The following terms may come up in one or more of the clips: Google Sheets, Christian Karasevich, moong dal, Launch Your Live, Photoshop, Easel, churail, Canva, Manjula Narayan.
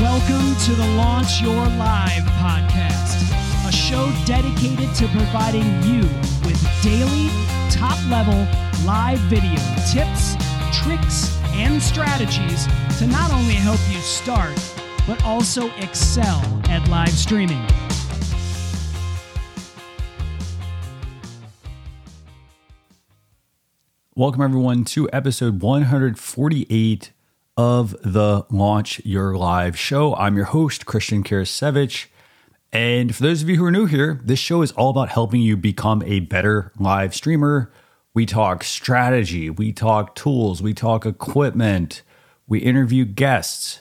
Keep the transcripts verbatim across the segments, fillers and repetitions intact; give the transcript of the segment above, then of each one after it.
Welcome to the Launch Your Live podcast, a show dedicated to providing you with daily, top-level live video tips, tricks, and strategies to not only help you start, but also excel at live streaming. Welcome, everyone, to episode one forty-eight of the Launch Your Live show. I'm your host, Christian Karasevich. And for those of you who are new here, this show is all about helping you become a better live streamer. We talk strategy, we talk tools, we talk equipment, we interview guests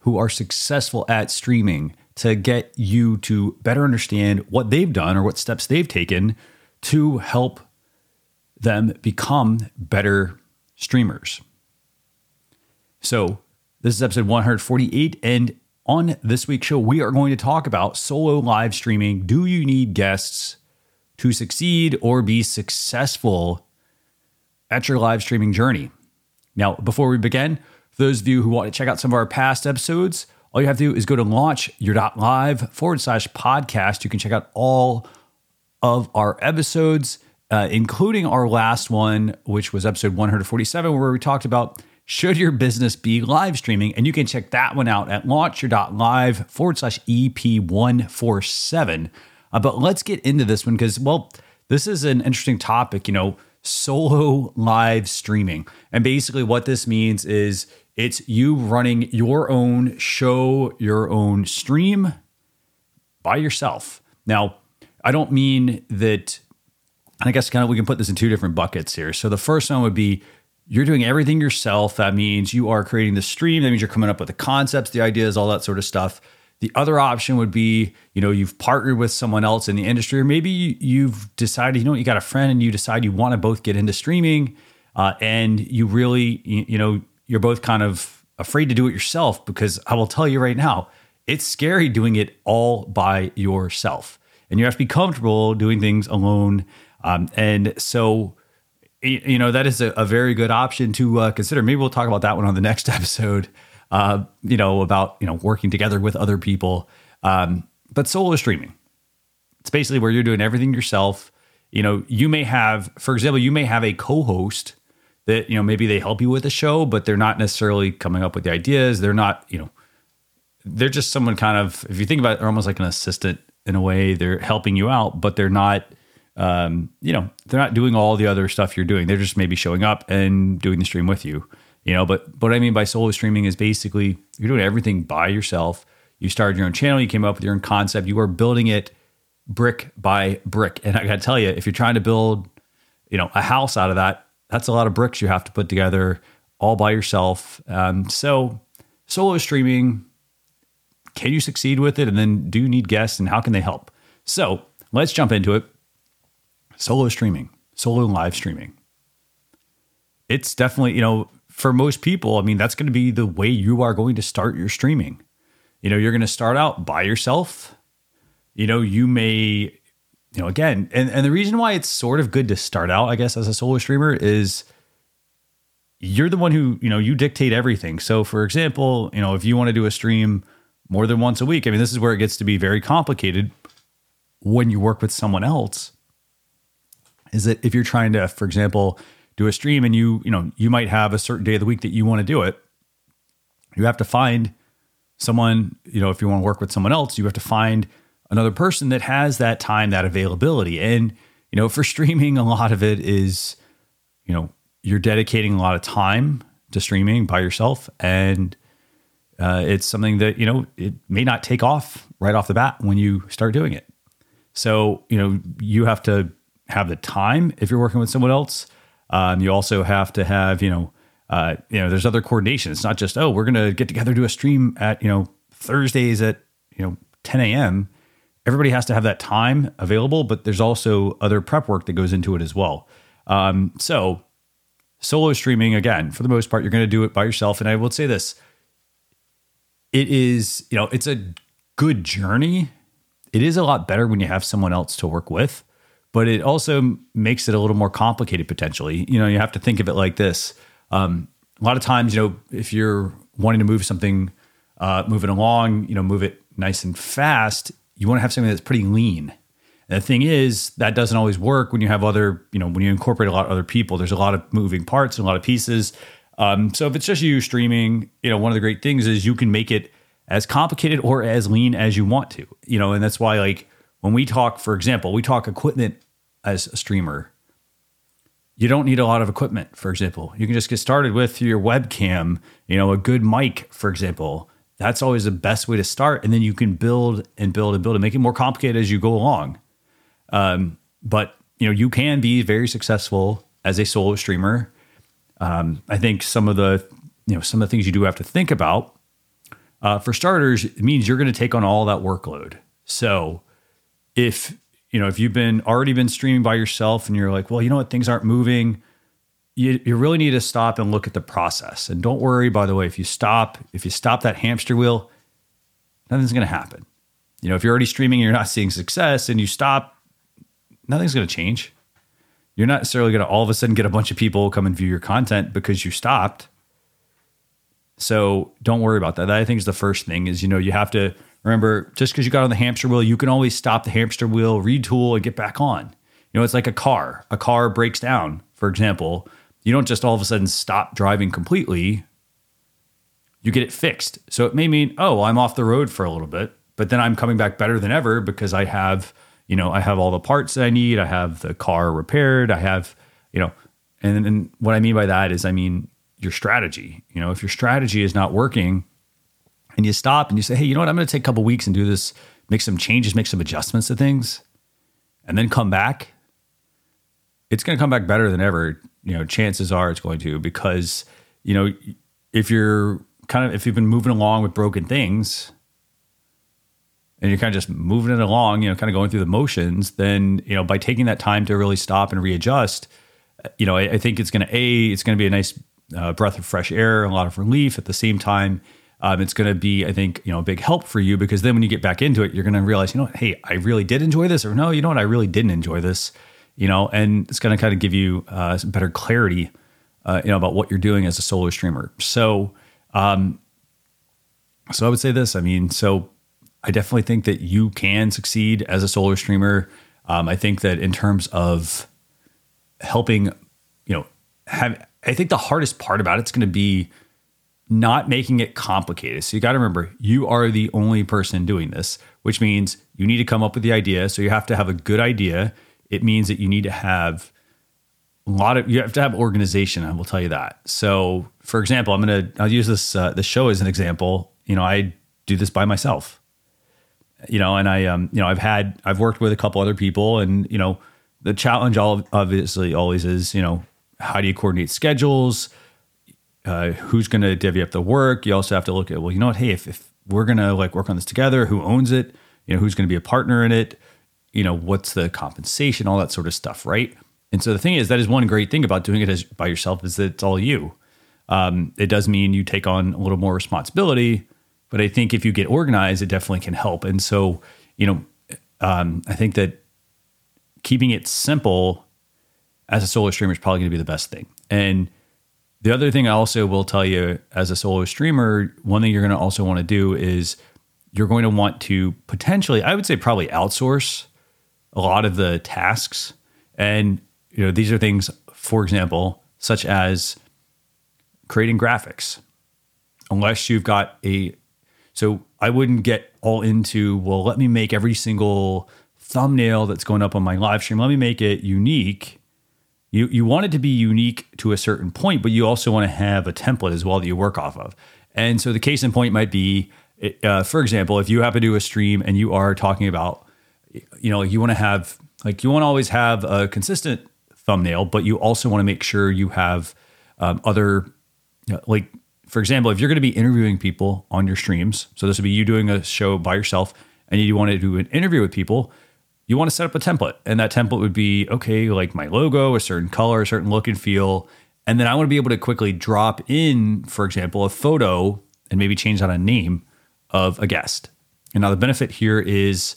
who are successful at streaming to get you to better understand what they've done or what steps they've taken to help them become better streamers. So this is episode one forty-eight, and on this week's show, we are going to talk about solo live streaming. Do you need guests to succeed or be successful at your live streaming journey? Now, before we begin, for those of you who want to check out some of our past episodes, all you have to do is go to launch your dot live forward slash podcast. You can check out all of our episodes, uh, including our last one, which was episode one forty-seven, where we talked about should your business be live streaming? And you can check that one out at launcher.live forward slash E P one forty-seven. Uh, but let's get into this one because, well, this is an interesting topic, you know, solo live streaming. And basically what this means is it's you running your own show, your own stream by yourself. Now, I don't mean that, and I guess kind of we can put this in two different buckets here. So the first one would be you're doing everything yourself. That means you are creating the stream. That means you're coming up with the concepts, the ideas, all that sort of stuff. The other option would be, you know, you've partnered with someone else in the industry, or maybe you've decided, you know, you got a friend and you decide you want to both get into streaming, uh, and you really, you know, you're both kind of afraid to do it yourself because I will tell you right now, it's scary doing it all by yourself, and you have to be comfortable doing things alone. Um, and so you know, that is a, a very good option to uh, consider. Maybe we'll talk about that one on the next episode, uh, you know, about, you know, working together with other people. Um, but solo streaming, it's basically where you're doing everything yourself. You know, you may have, for example, you may have a co-host that, you know, maybe they help you with a show, but they're not necessarily coming up with the ideas. They're not, you know, they're just someone kind of, if you think about it, they're almost like an assistant in a way. They're helping you out, but they're not, Um, you know, they're not doing all the other stuff you're doing. They're just maybe showing up and doing the stream with you, you know, but, but what I mean by solo streaming is basically you're doing everything by yourself. You started your own channel. You came up with your own concept. You are building it brick by brick. And I got to tell you, if you're trying to build, you know, a house out of that, that's a lot of bricks you have to put together all by yourself. Um, so solo streaming, can you succeed with it? And then do you need guests and how can they help? So let's jump into it. Solo streaming, solo live streaming. It's definitely, you know, for most people, I mean, that's going to be the way you are going to start your streaming. You know, you're going to start out by yourself. You know, you may, you know, again, and, and the reason why it's sort of good to start out, I guess, as a solo streamer is you're the one who, you know, you dictate everything. So for example, you know, if you want to do a stream more than once a week, I mean, this is where it gets to be very complicated when you work with someone else. Is that if you're trying to, for example, do a stream and you, you know, you might have a certain day of the week that you want to do it. You have to find someone, you know, if you want to work with someone else, you have to find another person that has that time, that availability. And, you know, for streaming, a lot of it is, you know, you're dedicating a lot of time to streaming by yourself. And uh, it's something that, you know, it may not take off right off the bat when you start doing it. So, you know, you have to have the time if you're working with someone else. Um, you also have to have, you know, uh, you know, there's other coordination. It's not just, oh, we're going to get together, do a stream at, you know, Thursdays at, you know, ten a.m. Everybody has to have that time available, but there's also other prep work that goes into it as well. Um, so solo streaming, again, for the most part, you're going to do it by yourself. And I will say this, it is, you know, it's a good journey. It is a lot better when you have someone else to work with. But it also makes it a little more complicated potentially. You know, you have to think of it like this. Um, a lot of times, you know, if you're wanting to move something uh, move it along, you know, move it nice and fast. You want to have something that's pretty lean. And the thing is, that doesn't always work when you have other, you know, when you incorporate a lot of other people. There's a lot of moving parts and a lot of pieces. Um, so if it's just you streaming, you know, one of the great things is you can make it as complicated or as lean as you want to, you know, and that's why, like, when we talk, for example, we talk equipment as a streamer. You don't need a lot of equipment, for example. You can just get started with your webcam, you know, a good mic, for example. That's always the best way to start. And then you can build and build and build and make it more complicated as you go along. Um, but, you know, you can be very successful as a solo streamer. Um, I think some of the, you know, some of the things you do have to think about, uh, for starters, it means you're going to take on all that workload. So if You know, if you've been already been streaming by yourself and you're like, well, you know what, things aren't moving, you, you really need to stop and look at the process. And don't worry, by the way, if you stop, if you stop that hamster wheel, nothing's going to happen. You know, if you're already streaming and you're not seeing success and you stop, nothing's going to change. You're not necessarily going to all of a sudden get a bunch of people come and view your content because you stopped. So don't worry about that. That, I think, is the first thing is, you know, you have to remember, just because you got on the hamster wheel, you can always stop the hamster wheel, retool, and get back on. You know, it's like a car. A car breaks down, for example. You don't just all of a sudden stop driving completely. You get it fixed. So it may mean, oh, I'm off the road for a little bit, but then I'm coming back better than ever because I have, you know, I have all the parts that I need. I have the car repaired. I have, you know, and, and what I mean by that is, I mean, your strategy. You know, if your strategy is not working, and you stop and you say, hey, you know what? I'm going to take a couple weeks and do this, make some changes, make some adjustments to things, and then come back. It's going to come back better than ever. You know, chances are it's going to, because, you know, if you're kind of, if you've been moving along with broken things and you're kind of just moving it along, you know, kind of going through the motions, then, you know, by taking that time to really stop and readjust, you know, I, I think it's going to, A, it's going to be a nice uh, breath of fresh air, a lot of relief at the same time. Um, it's going to be, I think, you know, a big help for you, because then when you get back into it, you're going to realize, you know, hey, I really did enjoy this, or no, you know what, I really didn't enjoy this, you know, and it's going to kind of give you uh, some better clarity, uh, you know, about what you're doing as a solo streamer. So, um, so I would say this, I mean, so I definitely think that you can succeed as a solo streamer. Um, I think that in terms of helping, you know, have, I think the hardest part about it's going to be not making it complicated. So you got to remember, you are the only person doing this, which means you need to come up with the idea. So you have to have a good idea. It means that you need to have a lot of, you have to have organization. I will tell you that. So for example, I'm going to, I'll use this, uh, the show as an example. You know, I do this by myself, you know, and I, um, you know, I've had, I've worked with a couple other people, and, you know, the challenge obviously always is, you know, how do you coordinate schedules? Uh, who's going to divvy up the work? You also have to look at, well, you know what? Hey, if, if we're going to like work on this together, who owns it? You know, who's going to be a partner in it? You know, what's the compensation? All that sort of stuff, right? And so the thing is, that is one great thing about doing it as by yourself, is that it's all you. Um, it does mean you take on a little more responsibility, but I think if you get organized, it definitely can help. And so, you know, um, I think that keeping it simple as a solo streamer is probably going to be the best thing. And the other thing I also will tell you, as a solo streamer, one thing you're going to also want to do is you're going to want to potentially, I would say probably outsource a lot of the tasks. And, you know, these are things, for example, such as creating graphics, unless you've got a, so I wouldn't get all into, well, let me make every single thumbnail that's going up on my live stream. Let me make it unique. You you want it to be unique to a certain point, but you also want to have a template as well that you work off of. And so the case in point might be, uh, for example, if you happen to do a stream and you are talking about, you know, you want to have, like, you want to always have a consistent thumbnail, but you also want to make sure you have um, other, you know, like, for example, if you're going to be interviewing people on your streams, so this would be you doing a show by yourself and you want to do an interview with people, you want to set up a template, and that template would be, okay, like my logo, a certain color, a certain look and feel. And then I want to be able to quickly drop in, for example, a photo and maybe change out a name of a guest. And now the benefit here is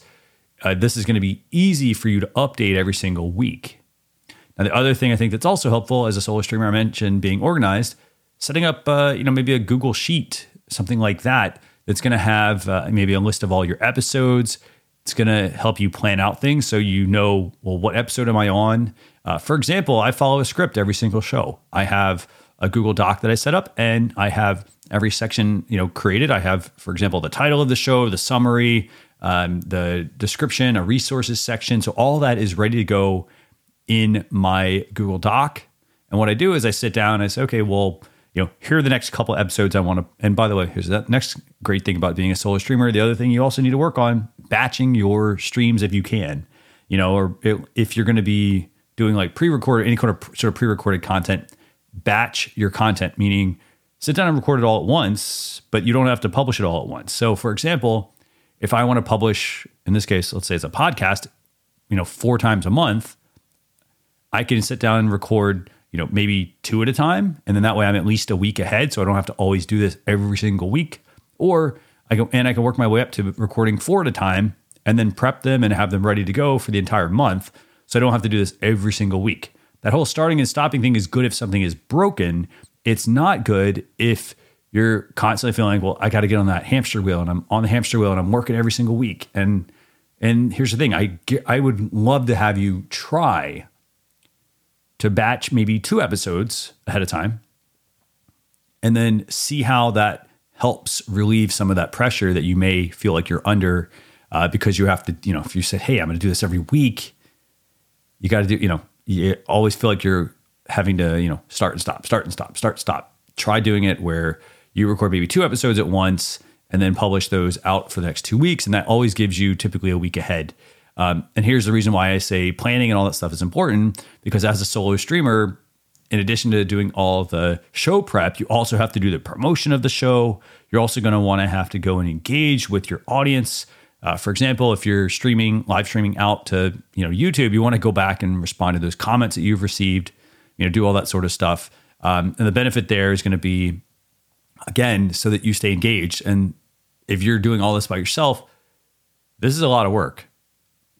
uh, this is going to be easy for you to update every single week. Now, the other thing I think that's also helpful as a solo streamer, I mentioned being organized, setting up, uh, you know, maybe a Google Sheet, something like that, that's going to have uh, maybe a list of all your episodes. It's going to help you plan out things so you know, well, what episode am I on? Uh, for example, I follow a script every single show. I have a Google Doc that I set up, and I have every section, you know, created. I have, for example, the title of the show, the summary, um, the description, a resources section. So all that is ready to go in my Google Doc. And what I do is I sit down and I say, okay, well, you know, here are the next couple episodes I want to, and by the way, here's that next great thing about being a solo streamer. The other thing you also need to work on, batching your streams if you can, you know, or it, if you're going to be doing like pre-recorded, any kind of sort of pre-recorded content, batch your content, meaning sit down and record it all at once, but you don't have to publish it all at once. So for example, if I want to publish, in this case, let's say it's a podcast, you know, four times a month, I can sit down and record, you know, maybe two at a time. And then that way I'm at least a week ahead. So I don't have to always do this every single week. Or I go, and I can work my way up to recording four at a time and then prep them and have them ready to go for the entire month. So I don't have to do this every single week. That whole starting and stopping thing is good if something is broken. It's not good if you're constantly feeling, well, I got to get on that hamster wheel, and I'm on the hamster wheel and I'm working every single week. And, and here's the thing. I get, I would love to have you try to batch maybe two episodes ahead of time and then see how that helps relieve some of that pressure that you may feel like you're under uh, because you have to, you know, if you said, hey, I'm going to do this every week, you got to do, you know, you always feel like you're having to, you know, start and stop, start and stop, start, and stop. Try doing it where you record maybe two episodes at once and then publish those out for the next two weeks. And that always gives you typically a week ahead. Um, and here's the reason why I say planning and all that stuff is important, because as a solo streamer, in addition to doing all the show prep, you also have to do the promotion of the show. You're also going to want to have to go and engage with your audience. Uh, for example, if you're streaming, live streaming out to, you know, YouTube, you want to go back and respond to those comments that you've received, you know, do all that sort of stuff. Um, and the benefit there is going to be, again, so that you stay engaged. And if you're doing all this by yourself, this is a lot of work.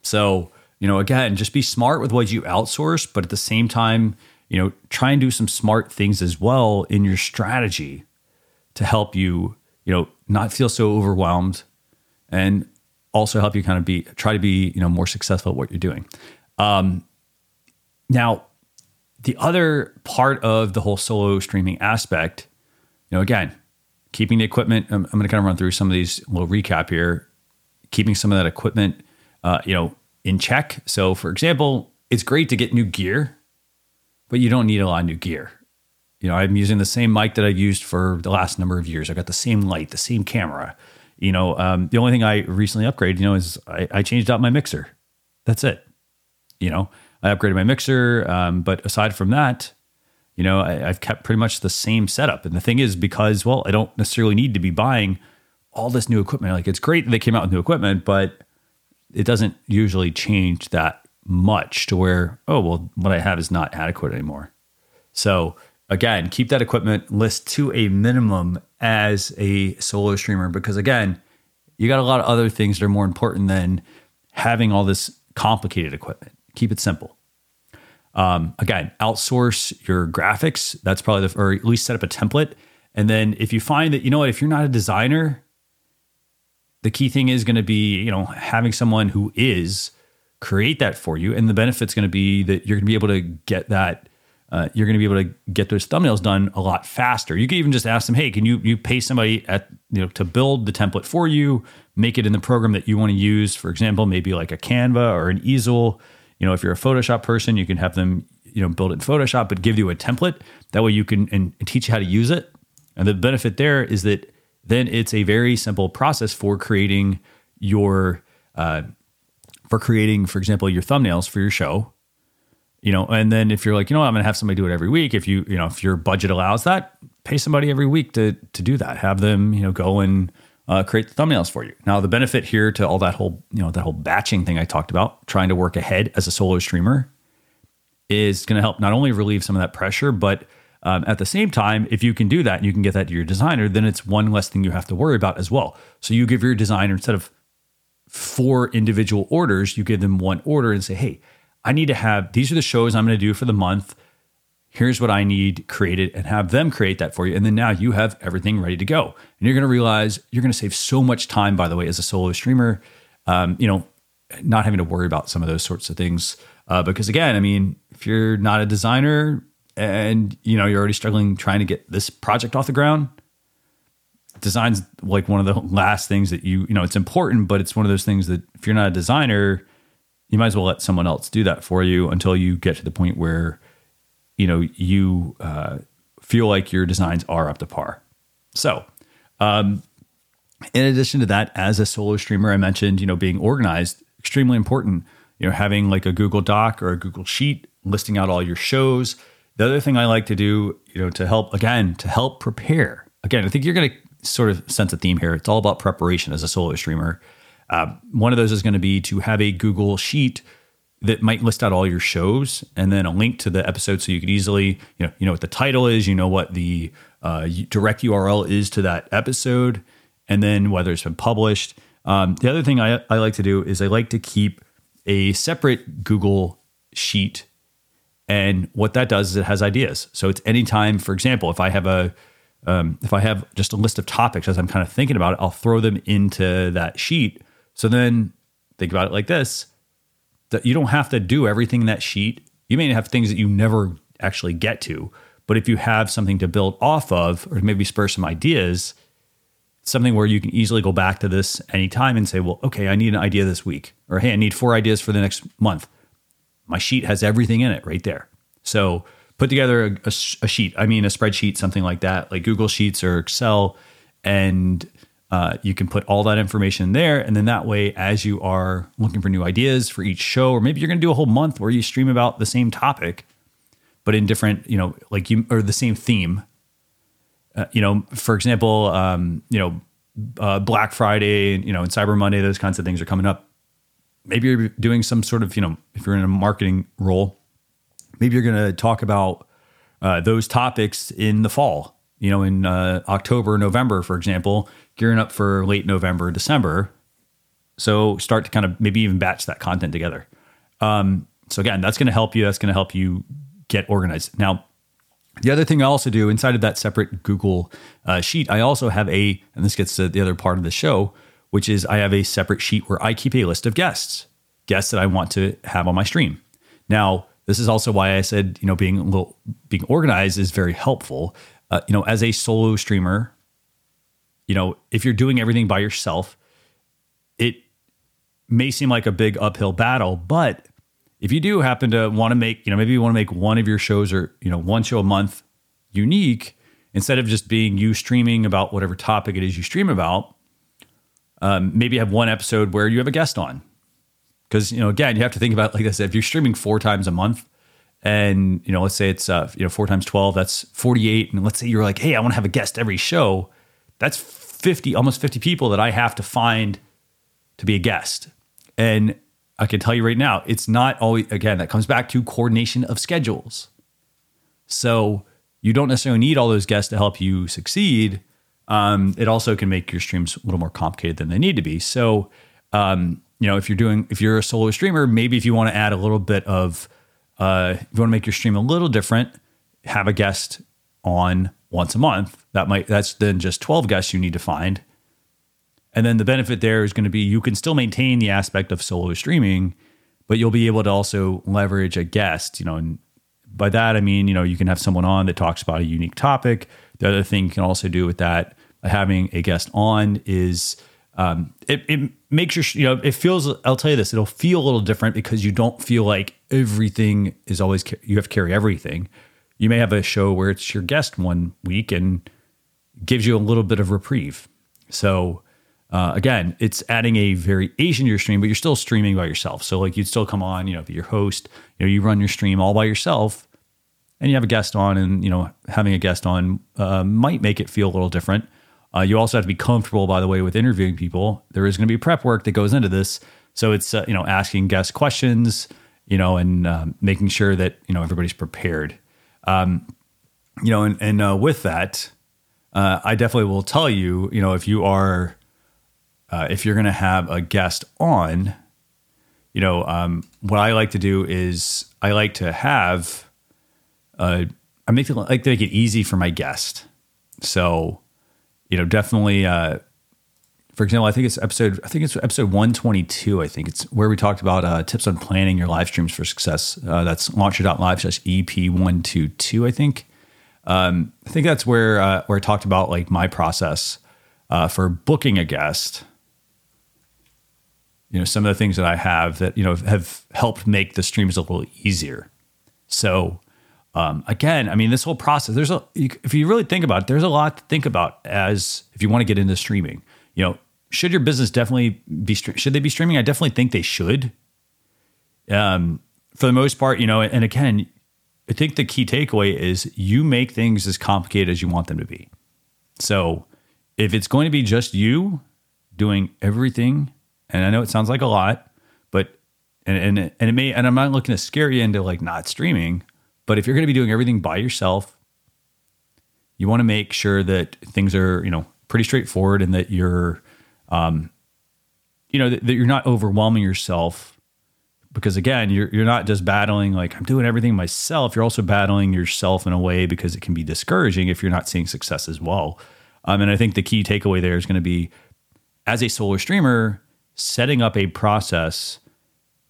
So, you know, again, just be smart with what you outsource, but at the same time, you know, try and do some smart things as well in your strategy to help you, you know, not feel so overwhelmed, and also help you kind of be, try to be, you know, more successful at what you're doing. Um, now, the other part of the whole solo streaming aspect, you know, again, keeping the equipment, I'm, I'm going to kind of run through some of these, a little recap here, keeping some of that equipment, Uh, you know, in check. So for example, it's great to get new gear, but you don't need a lot of new gear. You know, I'm using the same mic that I've used for the last number of years. I got the same light, the same camera. You know, um, the only thing I recently upgraded, you know, is I, I changed out my mixer. That's it. You know, I upgraded my mixer. Um, but aside from that, you know, I, I've kept pretty much the same setup. And the thing is, because, well, I don't necessarily need to be buying all this new equipment. Like, it's great that they came out with new equipment, but it doesn't usually change that much to where, oh, well, what I have is not adequate anymore. So again, keep that equipment list to a minimum as a solo streamer, because again, you got a lot of other things that are more important than having all this complicated equipment. Keep it simple. Um, again, outsource your graphics. That's probably the, or at least set up a template. And then if you find that, you know what, if you're not a designer, the key thing is going to be, you know, having someone who is create that for you. And the benefit's going to be that you're going to be able to get that, uh, you're going to be able to get those thumbnails done a lot faster. You can even just ask them, hey, can you, you pay somebody at, you know, to build the template for you, make it in the program that you want to use. For example, maybe like a Canva or an Easel. You know, if you're a Photoshop person, you can have them, you know, build it in Photoshop, but give you a template. That way you can, and, and teach you how to use it. And the benefit there is that then it's a very simple process for creating your, uh, for creating, for example, your thumbnails for your show, you know, and then if you're like, you know what, I'm going to have somebody do it every week. If you, you know, if your budget allows that, pay somebody every week to, to do that, have them, you know, go and uh, create the thumbnails for you. Now, the benefit here to all that whole, you know, that whole batching thing I talked about, trying to work ahead as a solo streamer, is going to help not only relieve some of that pressure, but Um, at the same time, if you can do that and you can get that to your designer, then it's one less thing you have to worry about as well. So you give your designer, instead of four individual orders, you give them one order and say, hey, I need to have, these are the shows I'm going to do for the month. here's what I need created, and have them create that for you. And then now you have everything ready to go. And you're going to realize you're going to save so much time, by the way, as a solo streamer, um, you know, not having to worry about some of those sorts of things. Uh, because again, I mean, if you're not a designer and, you know, you're already struggling trying to get this project off the ground, design's like one of the last things that you, you know, it's important, but it's one of those things that if you're not a designer, you might as well let someone else do that for you until you get to the point where, you know, you uh, feel like your designs are up to par. So um, in addition to that, as a solo streamer, I mentioned, you know, being organized, extremely important, you know, having like a Google Doc or a Google Sheet listing out all your shows. The other thing I like to do, you know, to help, again, to help prepare. Again, I think you're going to sort of sense a theme here. It's all about preparation as a solo streamer. Uh, one of those is going to be to have a Google Sheet that might list out all your shows and then a link to the episode so you could easily, you know, you know what the title is, you know what the uh, direct U R L is to that episode, and then whether it's been published. Um, the other thing I, I like to do is I like to keep a separate Google Sheet. And what that does is it has ideas. So it's anytime, for example, if I have a Um, if I have just a list of topics as I'm kind of thinking about it, I'll throw them into that sheet. So then think about it like this, that you don't have to do everything in that sheet. You may have things that you never actually get to, but if you have something to build off of, or maybe spur some ideas, something where you can easily go back to this anytime and say, well, okay, I need an idea this week, or, hey, I need four ideas for the next month. My sheet has everything in it right there. So put together a, a, a sheet, I mean, a spreadsheet, something like that, like Google Sheets or Excel. And uh, you can put all that information in there. And then that way, as you are looking for new ideas for each show, or maybe you're going to do a whole month where you stream about the same topic, but in different, you know, like you, or the same theme, uh, you know, for example, um, you know, uh, Black Friday, you know, and Cyber Monday, those kinds of things are coming up. Maybe you're doing some sort of, you know, if you're in a marketing role, maybe you're going to talk about uh, those topics in the fall, you know, in uh, October, November, for example, gearing up for late November, December. So start to kind of maybe even batch that content together. Um, so again, that's going to help you. That's going to help you get organized. Now, the other thing I also do inside of that separate Google uh, sheet, I also have a, and this gets to the other part of the show, which is I have a separate sheet where I keep a list of guests, guests that I want to have on my stream. Now, this is also why I said, you know, being a little, being organized is very helpful. Uh, you know, as a solo streamer, you know, if you're doing everything by yourself, it may seem like a big uphill battle. But if you do happen to want to make, you know, maybe you want to make one of your shows or, you know, one show a month unique, instead of just being you streaming about whatever topic it is you stream about, um, maybe have one episode where you have a guest on. Because, you know, again, you have to think about it like this. If you're streaming four times a month and, you know, let's say it's, uh, you know, four times twelve, that's forty-eight. And let's say you're like, hey, I want to have a guest every show. That's fifty, almost fifty people that I have to find to be a guest. And I can tell you right now, it's not always, again, that comes back to coordination of schedules. So you don't necessarily need all those guests to help you succeed. Um, it also can make your streams a little more complicated than they need to be. So, um, you know, if you're doing, if you're a solo streamer, maybe if you want to add a little bit of, uh, if you want to make your stream a little different, have a guest on once a month. That might, that's then just twelve guests you need to find. And then the benefit there is going to be, you can still maintain the aspect of solo streaming, but you'll be able to also leverage a guest, you know, and by that, I mean, you know, you can have someone on that talks about a unique topic. The other thing you can also do with that, having a guest on is, Um, it, it makes your, you know, it feels, I'll tell you this, it'll feel a little different because you don't feel like everything is always, you have to carry everything. You may have a show where it's your guest one week and gives you a little bit of reprieve. So, uh, again, it's adding a variation to your stream, but you're still streaming by yourself. So like you'd still come on, you know, be your host, you know, you run your stream all by yourself and you have a guest on and, you know, having a guest on, uh, might make it feel a little different. Uh, you also have to be comfortable, by the way, with interviewing people. There is going to be prep work that goes into this. So it's, uh, you know, asking guest questions, you know, and um, making sure that, you know, everybody's prepared. Um, you know, and, and uh, with that, uh, I definitely will tell you, you know, if you are, uh, if you're going to have a guest on, you know, um, what I like to do is I like to have, uh, I make it like make it easy for my guest. So, you know, definitely. Uh, for example, I think it's episode. I think it's episode one twenty-two. I think it's where we talked about uh, tips on planning your live streams for success. Uh, that's launcher dot live slash E P one twenty-two. I think. Um, I think that's where uh, where I talked about like my process uh, for booking a guest. You know, some of the things that I have that, you know, have helped make the streams a little easier. So, um, again, I mean, this whole process, there's a, if you really think about it, there's a lot to think about as if you want to get into streaming. You know, should your business definitely be, should they be streaming? I definitely think they should. Um, for the most part, you know, and again, I think the key takeaway is you make things as complicated as you want them to be. So if it's going to be just you doing everything, and I know it sounds like a lot, but, and, and, and it may, and I'm not looking to scare you into like not streaming, but if you're going to be doing everything by yourself, you want to make sure that things are, you know, pretty straightforward and that you're, um, you know, that, that you're not overwhelming yourself, because again, you're, you're not just battling, like I'm doing everything myself. You're also battling yourself in a way, because it can be discouraging if you're not seeing success as well. Um, and I think the key takeaway there is going to be, as a solo streamer, setting up a process,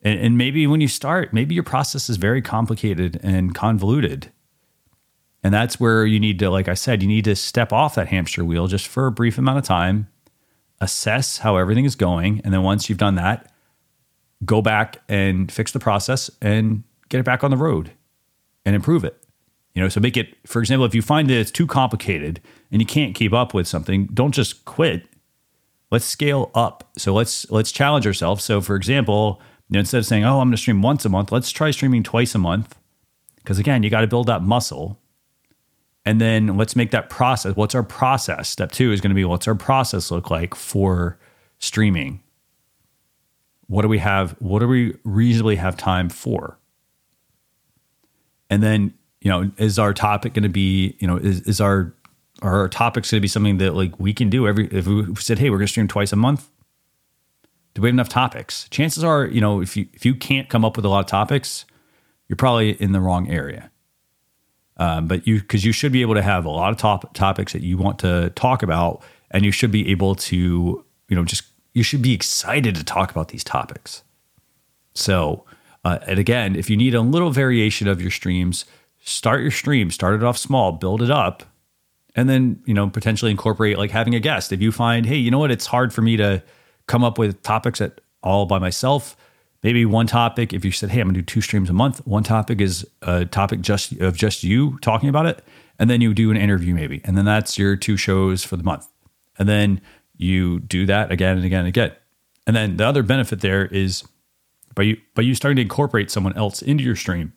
and, and maybe when you start, maybe your process is very complicated and convoluted. And that's where you need to, like I said, you need to step off that hamster wheel just for a brief amount of time, assess how everything is going. And then once you've done that, go back and fix the process and get it back on the road and improve it. You know, so make it, for example, if you find that it's too complicated and you can't keep up with something, don't just quit. Let's scale up. So let's let's challenge ourselves. So for example, you know, instead of saying, oh, I'm going to stream once a month, let's try streaming twice a month. Because again, you got to build that muscle. And then let's make that process. What's our process? Step two is going to be, what's our process look like for streaming? What do we have? What do we reasonably have time for? And then, you know, is our topic going to be, you know, is, is our... Are our topics going to be something that like we can do every, if we said, hey, we're going to stream twice a month? Do we have enough topics? Chances are, you know, if you, if you can't come up with a lot of topics, you're probably in the wrong area. Um, but you, cause you should be able to have a lot of top topics that you want to talk about, and you should be able to, you know, just, you should be excited to talk about these topics. So, uh, and again, if you need a little variation of your streams, start your stream, start it off small, build it up. And then, you know, potentially incorporate like having a guest. If you find, hey, you know what, it's hard for me to come up with topics at all by myself. Maybe one topic, if you said, hey, I'm gonna do two streams a month, one topic is a topic just of just you talking about it. And then you do an interview maybe. And then that's your two shows for the month. And then you do that again and again and again. And then the other benefit there is by you, by you starting to incorporate someone else into your stream,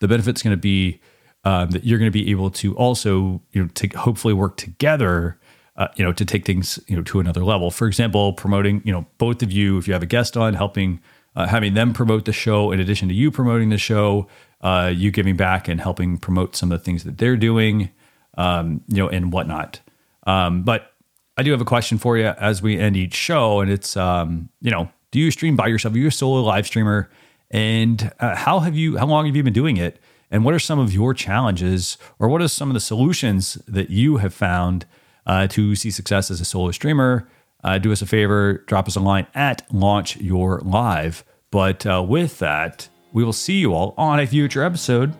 the benefit's gonna be Um, that you're going to be able to also, you know, to hopefully work together, uh, you know, to take things, you know, to another level. For example, promoting, you know, both of you, if you have a guest on, helping, uh, having them promote the show in addition to you promoting the show, uh, you giving back and helping promote some of the things that they're doing, um, you know, and whatnot. Um, but I do have a question for you as we end each show, and it's, um, you know, do you stream by yourself? Are you a solo live streamer? And uh, how have you, how long have you been doing it? And what are some of your challenges, or what are some of the solutions that you have found uh, to see success as a solo streamer? Uh, do us a favor, drop us a line at Launch Your Live. But uh, with that, we will see you all on a future episode.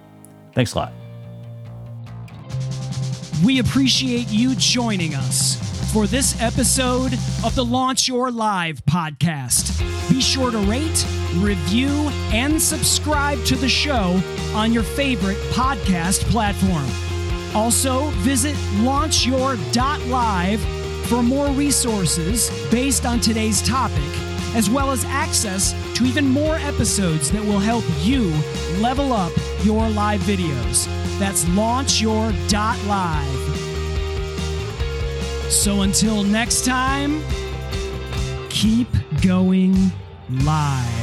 Thanks a lot. We appreciate you joining us for this episode of the Launch Your Live podcast. Be sure to rate, review, and subscribe to the show on your favorite podcast platform. Also, visit launch your dot live for more resources based on today's topic, as well as access to even more episodes that will help you level up your live videos. That's launch your dot live. So until next time, keep going live.